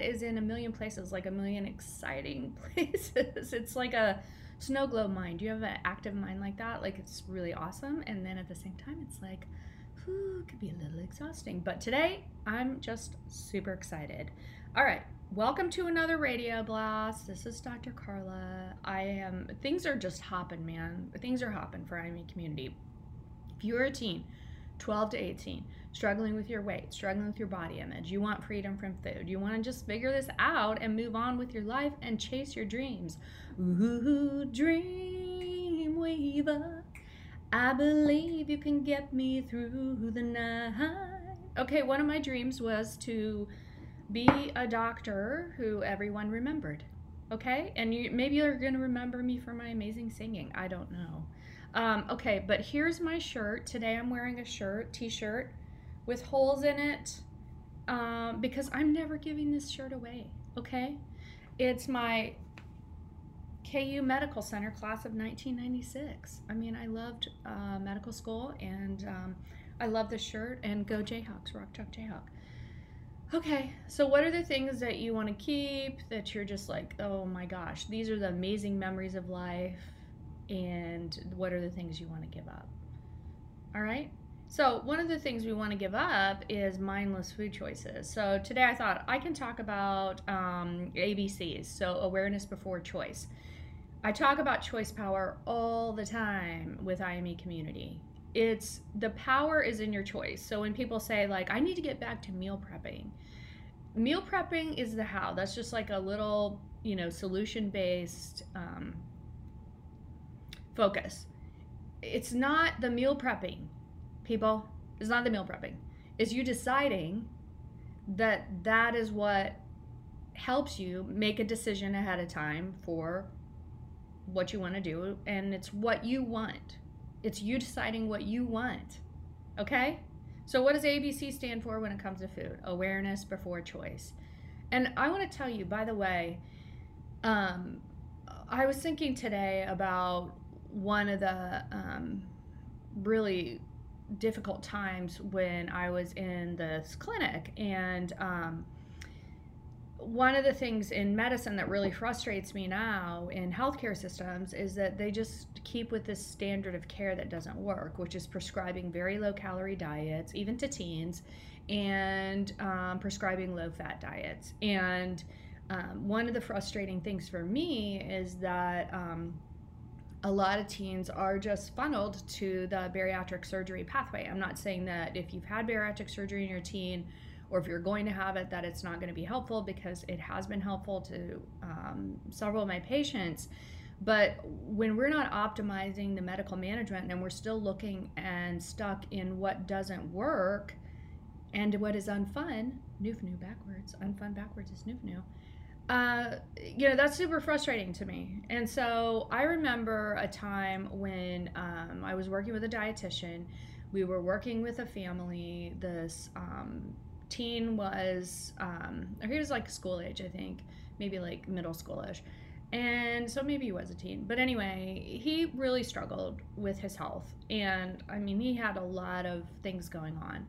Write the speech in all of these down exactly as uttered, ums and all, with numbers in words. Is in a million places, like a million exciting places. It's like a snow globe mind. You have an active mind like that, like it's really awesome. And then at the same time, it's like, ooh, it could be a little exhausting. But today, I'm just super excited. All right, welcome to another radio blast. This is Doctor Carla. I am. Things are just hopping, man. Things are hopping for I M E Community. If you're a teen, twelve to eighteen, struggling with your weight, struggling with your body image, you want freedom from food, you want to just figure this out and move on with your life and chase your dreams. Ooh, dream weaver, I believe you can get me through the night. Okay, one of my dreams was to be a doctor who everyone remembered, okay? And you, maybe you're going to remember me for my amazing singing. I don't know. Um, okay, but here's my shirt. Today I'm wearing a shirt, t-shirt, with holes in it, um, because I'm never giving this shirt away, okay? It's my K U Medical Center class of nineteen ninety-six. I mean, I loved uh, medical school, and um, I love this shirt, and go Jayhawks, rock, chalk, Jayhawk. Okay, so what are the things that you want to keep that you're just like, oh my gosh, these are the amazing memories of life? And what are the things you want to give up? All right, so one of the things we want to give up is mindless food choices. So today I thought I can talk about um, A B Cs, so awareness before choice. I talk about choice power all the time with I M E Community. It's the power is in your choice. So when people say like, I need to get back to meal prepping. Meal prepping is the how. That's just like a little, you know, solution-based um, focus. It's not the meal prepping, people. It's not the meal prepping. It's you deciding that that is what helps you make a decision ahead of time for what you want to do, and it's what you want. It's you deciding what you want, okay? So what does A B C stand for when it comes to food? Awareness before choice. And I want to tell you, by the way, um, I was thinking today about one of the um, really difficult times when I was in this clinic, and um, one of the things in medicine that really frustrates me now in healthcare systems is that they just keep with this standard of care that doesn't work, which is prescribing very low calorie diets, even to teens, and um, prescribing low fat diets. And um, one of the frustrating things for me is that um, a lot of teens are just funneled to the bariatric surgery pathway. I'm not saying that if you've had bariatric surgery in your teen or if you're going to have it that it's not going to be helpful, because it has been helpful to um, several of my patients. But when we're not optimizing the medical management and we're still looking and stuck in what doesn't work and what is unfun, noof new backwards, unfun backwards is noof new. Uh, you know, that's super frustrating to me. And so I remember a time when um, I was working with a dietitian. We were working with a family. This um, teen was, um, or he was like school age, I think, maybe like middle schoolish. And so maybe he was a teen. But anyway, he really struggled with his health. And I mean, he had a lot of things going on.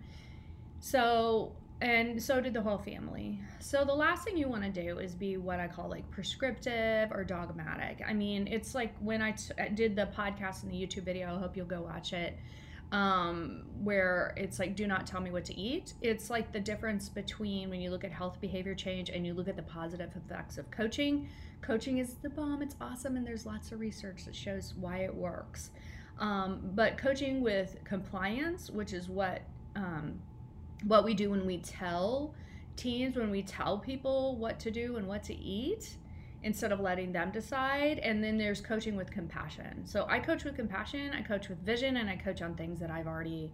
So And so did the whole family. So the last thing you want to do is be what I call like prescriptive or dogmatic. I mean, it's like when I t- did the podcast and the YouTube video, I hope you'll go watch it, um, where it's like, do not tell me what to eat. It's like the difference between when you look at health behavior change and you look at the positive effects of coaching. Coaching is the bomb. It's awesome. And there's lots of research that shows why it works. Um, but coaching with compliance, which is what um, what we do when we tell teens, when we tell people what to do and what to eat, instead of letting them decide. And then there's coaching with compassion. So I coach with compassion, I coach with vision, and I coach on things that I've already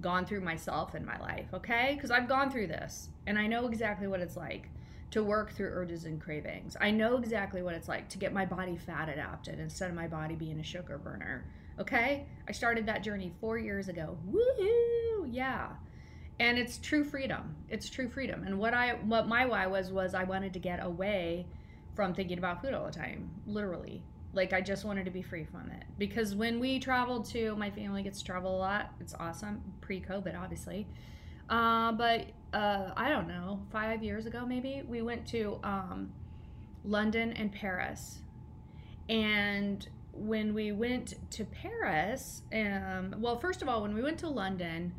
gone through myself in my life, okay? Because I've gone through this, and I know exactly what it's like to work through urges and cravings. I know exactly what it's like to get my body fat adapted instead of my body being a sugar burner, okay? I started that journey four years ago. Woohoo! Yeah. And it's true freedom. It's true freedom. And what I, what my why was, was I wanted to get away from thinking about food all the time, literally. Like, I just wanted to be free from it. Because when we traveled to, my family gets to travel a lot, it's awesome, pre-COVID obviously. Uh, but uh, I don't know, five years ago maybe, we went to um, London and Paris. And when we went to Paris, um, well, first of all, when we went to London,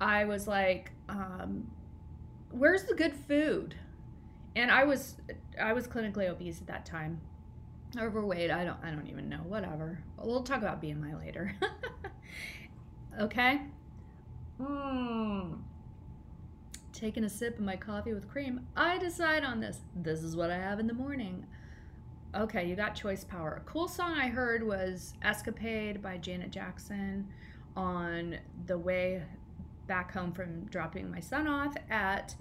I was like, um, where's the good food? And I was I was clinically obese at that time, overweight. I don't I don't even know. Whatever. We'll talk about B M I later. Okay. Mm. Taking a sip of my coffee with cream. I decide on this. This is what I have in the morning. Okay, you got choice power. A cool song I heard was "Escapade" by Janet Jackson on the way back home from dropping my son off at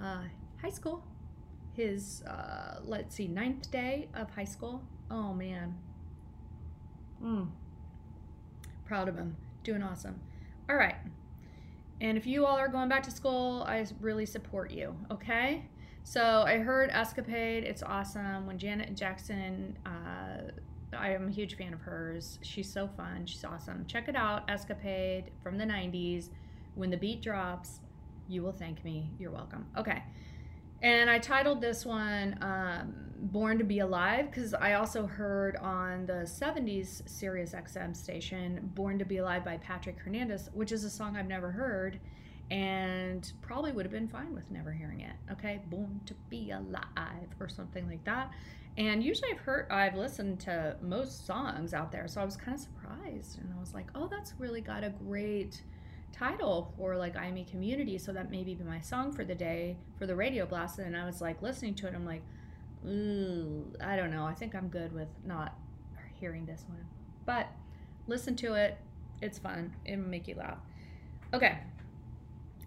uh, high school. His, uh, let's see, ninth day of high school. Oh, man. Mm. Proud of him. Doing awesome. All right. And if you all are going back to school, I really support you, okay? So I heard Escapade. It's awesome. When Janet Jackson, uh, I am a huge fan of hers. She's so fun. She's awesome. Check it out. Escapade from the nineties. When the beat drops, you will thank me. You're welcome. Okay. And I titled this one um, Born to Be Alive, because I also heard on the seventies Sirius X M station, Born to Be Alive by Patrick Hernandez, which is a song I've never heard and probably would have been fine with never hearing it. Okay, Born to Be Alive or something like that. And usually I've heard, I've listened to most songs out there, so I was kind of surprised. And I was like, oh, that's really got a great title for like I M E Community, so that may be my song for the day for the radio blast. And I was like listening to it, I'm like, ooh, I don't know, I think I'm good with not hearing this one, but listen to it, it's fun, it'll make you laugh. Okay,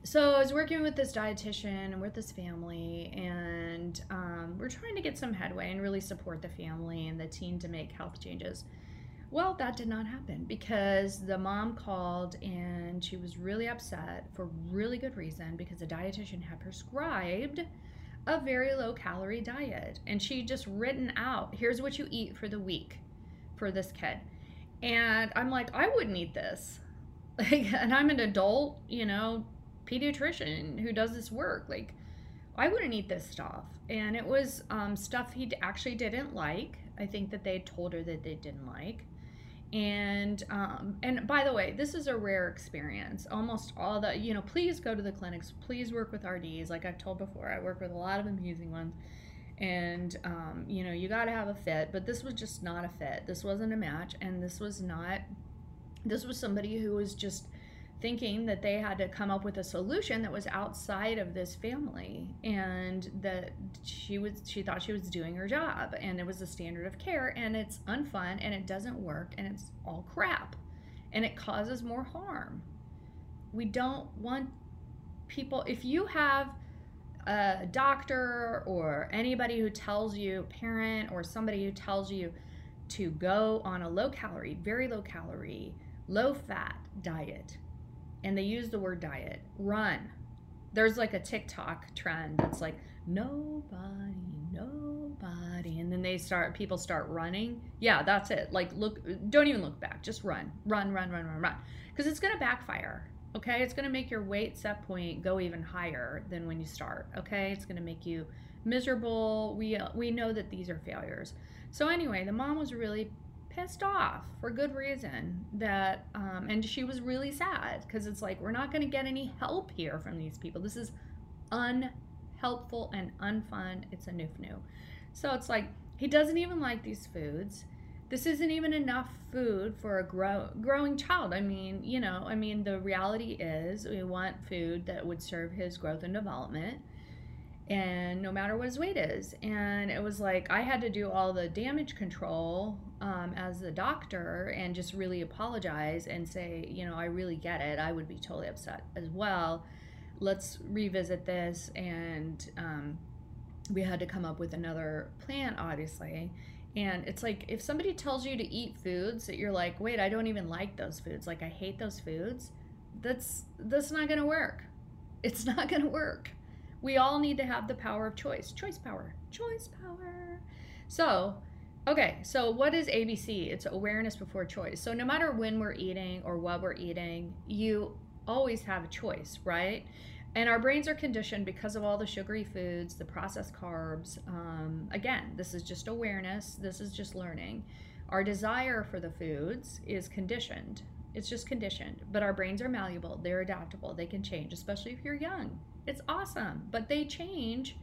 so I was working with this dietitian and with this family, and um, we're trying to get some headway and really support the family and the teen to make health changes. Well, that did not happen because the mom called and she was really upset for really good reason, because the dietitian had prescribed a very low calorie diet, and she just written out, here's what you eat for the week for this kid. And I'm like, I wouldn't eat this. Like, and I'm an adult, you know, pediatrician who does this work. Like, I wouldn't eat this stuff. And it was um, stuff he actually didn't like. I think that they told her that they didn't like. And um, and by the way, this is a rare experience. Almost all the, you know, please go to the clinics. Please work with R Ds. Like I've told before, I work with a lot of amusing ones. And, um, you know, you got to have a fit. But this was just not a fit. This wasn't a match. And this was not, this was somebody who was just thinking that they had to come up with a solution that was outside of this family, and that she was she thought she was doing her job, and it was a standard of care, and it's unfun, and it doesn't work, and it's all crap, and it causes more harm. We don't want people, if you have a doctor or anybody who tells you, parent or somebody who tells you to go on a low calorie, very low calorie, low fat diet, and they use the word diet, run. There's like a TikTok trend that's like, nobody, nobody. And then they start, people start running. Yeah, that's it. Like, look, don't even look back. Just run, run, run, run, run, run. Because it's going to backfire, okay? It's going to make your weight set point go even higher than when you start, okay? It's going to make you miserable. We, we know that these are failures. So anyway, the mom was really pissed off for good reason that, um, and she was really sad because it's like, we're not going to get any help here from these people. This is unhelpful and unfun. It's a noof noof. So it's like, he doesn't even like these foods. This isn't even enough food for a grow, growing child. I mean, you know, I mean, the reality is we want food that would serve his growth and development, and no matter what his weight is. And it was like I had to do all the damage control um, as the doctor and just really apologize and say, you know, I really get it. I would be totally upset as well. Let's revisit this. And um, we had to come up with another plan, obviously. And it's like, if somebody tells you to eat foods that you're like, wait, I don't even like those foods, like I hate those foods, that's that's not gonna work. It's not gonna work. We all need to have the power of choice. Choice power, choice power. So, okay, so what is A B C? It's awareness before choice. So no matter when we're eating or what we're eating, you always have a choice, right? And our brains are conditioned because of all the sugary foods, the processed carbs. Um, again, this is just awareness. This is just learning. Our desire for the foods is conditioned. It's just conditioned. But our brains are malleable. They're adaptable. They can change, especially if you're young. It's awesome. But they change,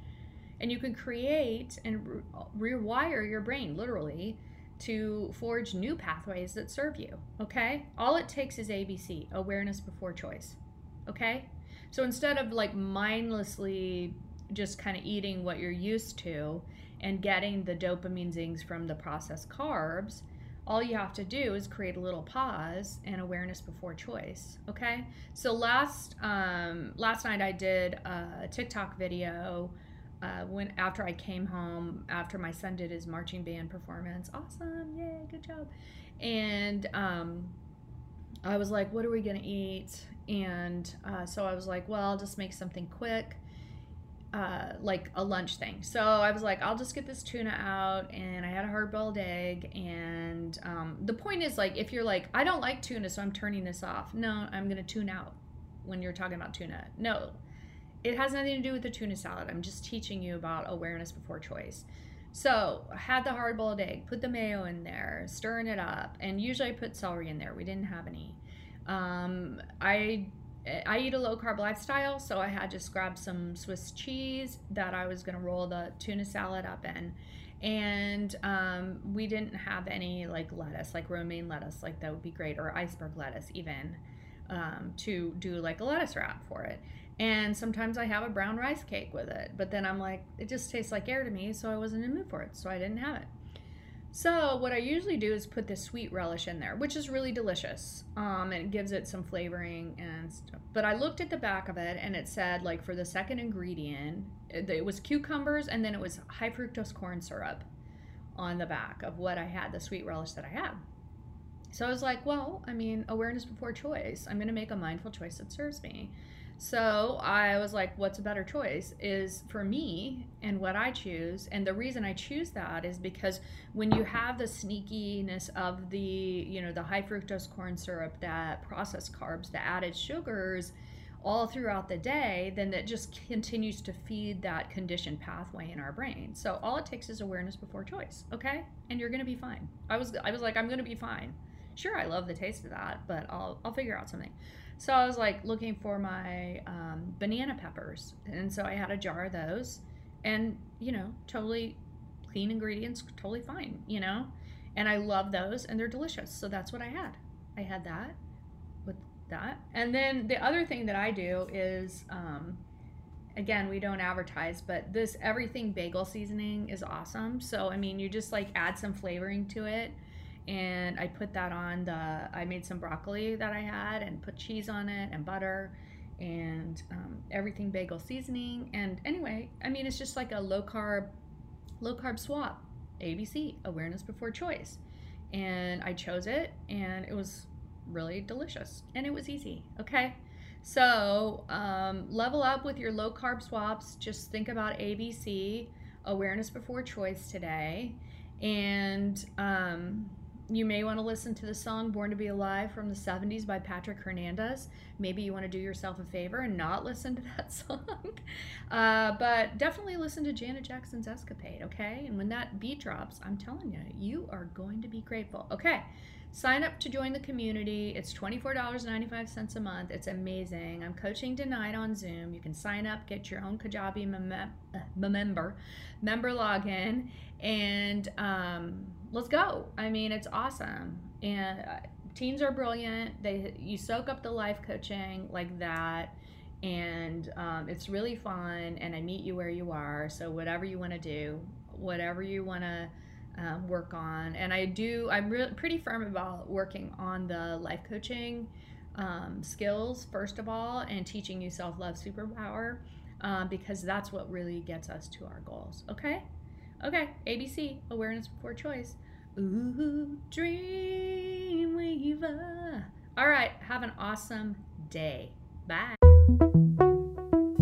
and you can create and re- rewire your brain, literally, to forge new pathways that serve you, okay? All it takes is A B C, awareness before choice, okay? So instead of like mindlessly just kind of eating what you're used to and getting the dopamine zings from the processed carbs, all you have to do is create a little pause and awareness before choice, okay? So last um, last night I did a TikTok video uh, when after I came home, after my son did his marching band performance. Awesome, yay, good job. And um, I was like, what are we gonna eat? And uh, so I was like, well, I'll just make something quick, uh, like a lunch thing. So I was like, I'll just get this tuna out, and I had a hard-boiled egg. And um, the point is, like, if you're like, I don't like tuna, so I'm turning this off. No, I'm gonna tune out when you're talking about tuna. No, it has nothing to do with the tuna salad. I'm just teaching you about awareness before choice. So I had the hard-boiled egg, put the mayo in there, stirring it up, and usually I put celery in there. We didn't have any. Um, I I eat a low-carb lifestyle, so I had just grabbed some Swiss cheese that I was going to roll the tuna salad up in. And um, we didn't have any like lettuce, like romaine lettuce, like that would be great, or iceberg lettuce even, um, to do like a lettuce wrap for it. And sometimes I have a brown rice cake with it, but then I'm like, it just tastes like air to me, so I wasn't in the mood for it, so I didn't have it. So what I usually do is put this sweet relish in there, which is really delicious, um, and it gives it some flavoring and stuff. But I looked at the back of it, and it said, like, for the second ingredient, it was cucumbers, and then it was high fructose corn syrup on the back of what I had, the sweet relish that I had. So I was like, well, I mean, awareness before choice. I'm going to make a mindful choice that serves me. So I was like, what's a better choice is for me and what I choose. And the reason I choose that is because when you have the sneakiness of the, you know, the high fructose corn syrup, that processed carbs, the added sugars all throughout the day, then that just continues to feed that conditioned pathway in our brain. So all it takes is awareness before choice. Okay. And you're going to be fine. I was, I was like, I'm going to be fine. Sure, I love the taste of that, but I'll, I'll figure out something. So I was like looking for my um, banana peppers, and so I had a jar of those, and you know, totally clean ingredients, totally fine, you know, and I love those, and they're delicious, so that's what I had. I had that with that. And then the other thing that I do is, um, again, we don't advertise, but this everything bagel seasoning is awesome. So I mean, you just like add some flavoring to it. And I put that on the, I made some broccoli that I had and put cheese on it and butter and um, everything bagel seasoning. And anyway, I mean, it's just like a low carb, low carb swap, A B C, awareness before choice. And I chose it, and it was really delicious, and it was easy. Okay. So um, level up with your low carb swaps. Just think about A B C, awareness before choice today. And, um, you may want to listen to the song Born to Be Alive from the seventies by Patrick Hernandez. Maybe you want to do yourself a favor and not listen to that song. Uh, but definitely listen to Janet Jackson's Escapade, okay? And when that beat drops, I'm telling you, you are going to be grateful. Okay, sign up to join the community. It's twenty-four ninety-five a month. It's amazing. I'm coaching tonight on Zoom. You can sign up, get your own Kajabi mem- uh, member, member login, and... Um, let's go. I mean, it's awesome. And teens are brilliant. They you soak up the life coaching like that, and um, it's really fun, and I meet you where you are. So whatever you want to do, whatever you want to um, work on. And I do, I'm really pretty firm about working on the life coaching um, skills, first of all, and teaching you self-love superpower, um, because that's what really gets us to our goals. Okay? Okay, A B C, awareness before choice. Ooh, Dreamweaver. All right, have an awesome day. Bye.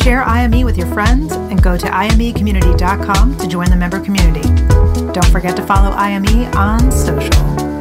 Share I M E with your friends and go to I M E community dot com to join the member community. Don't forget to follow I M E on social.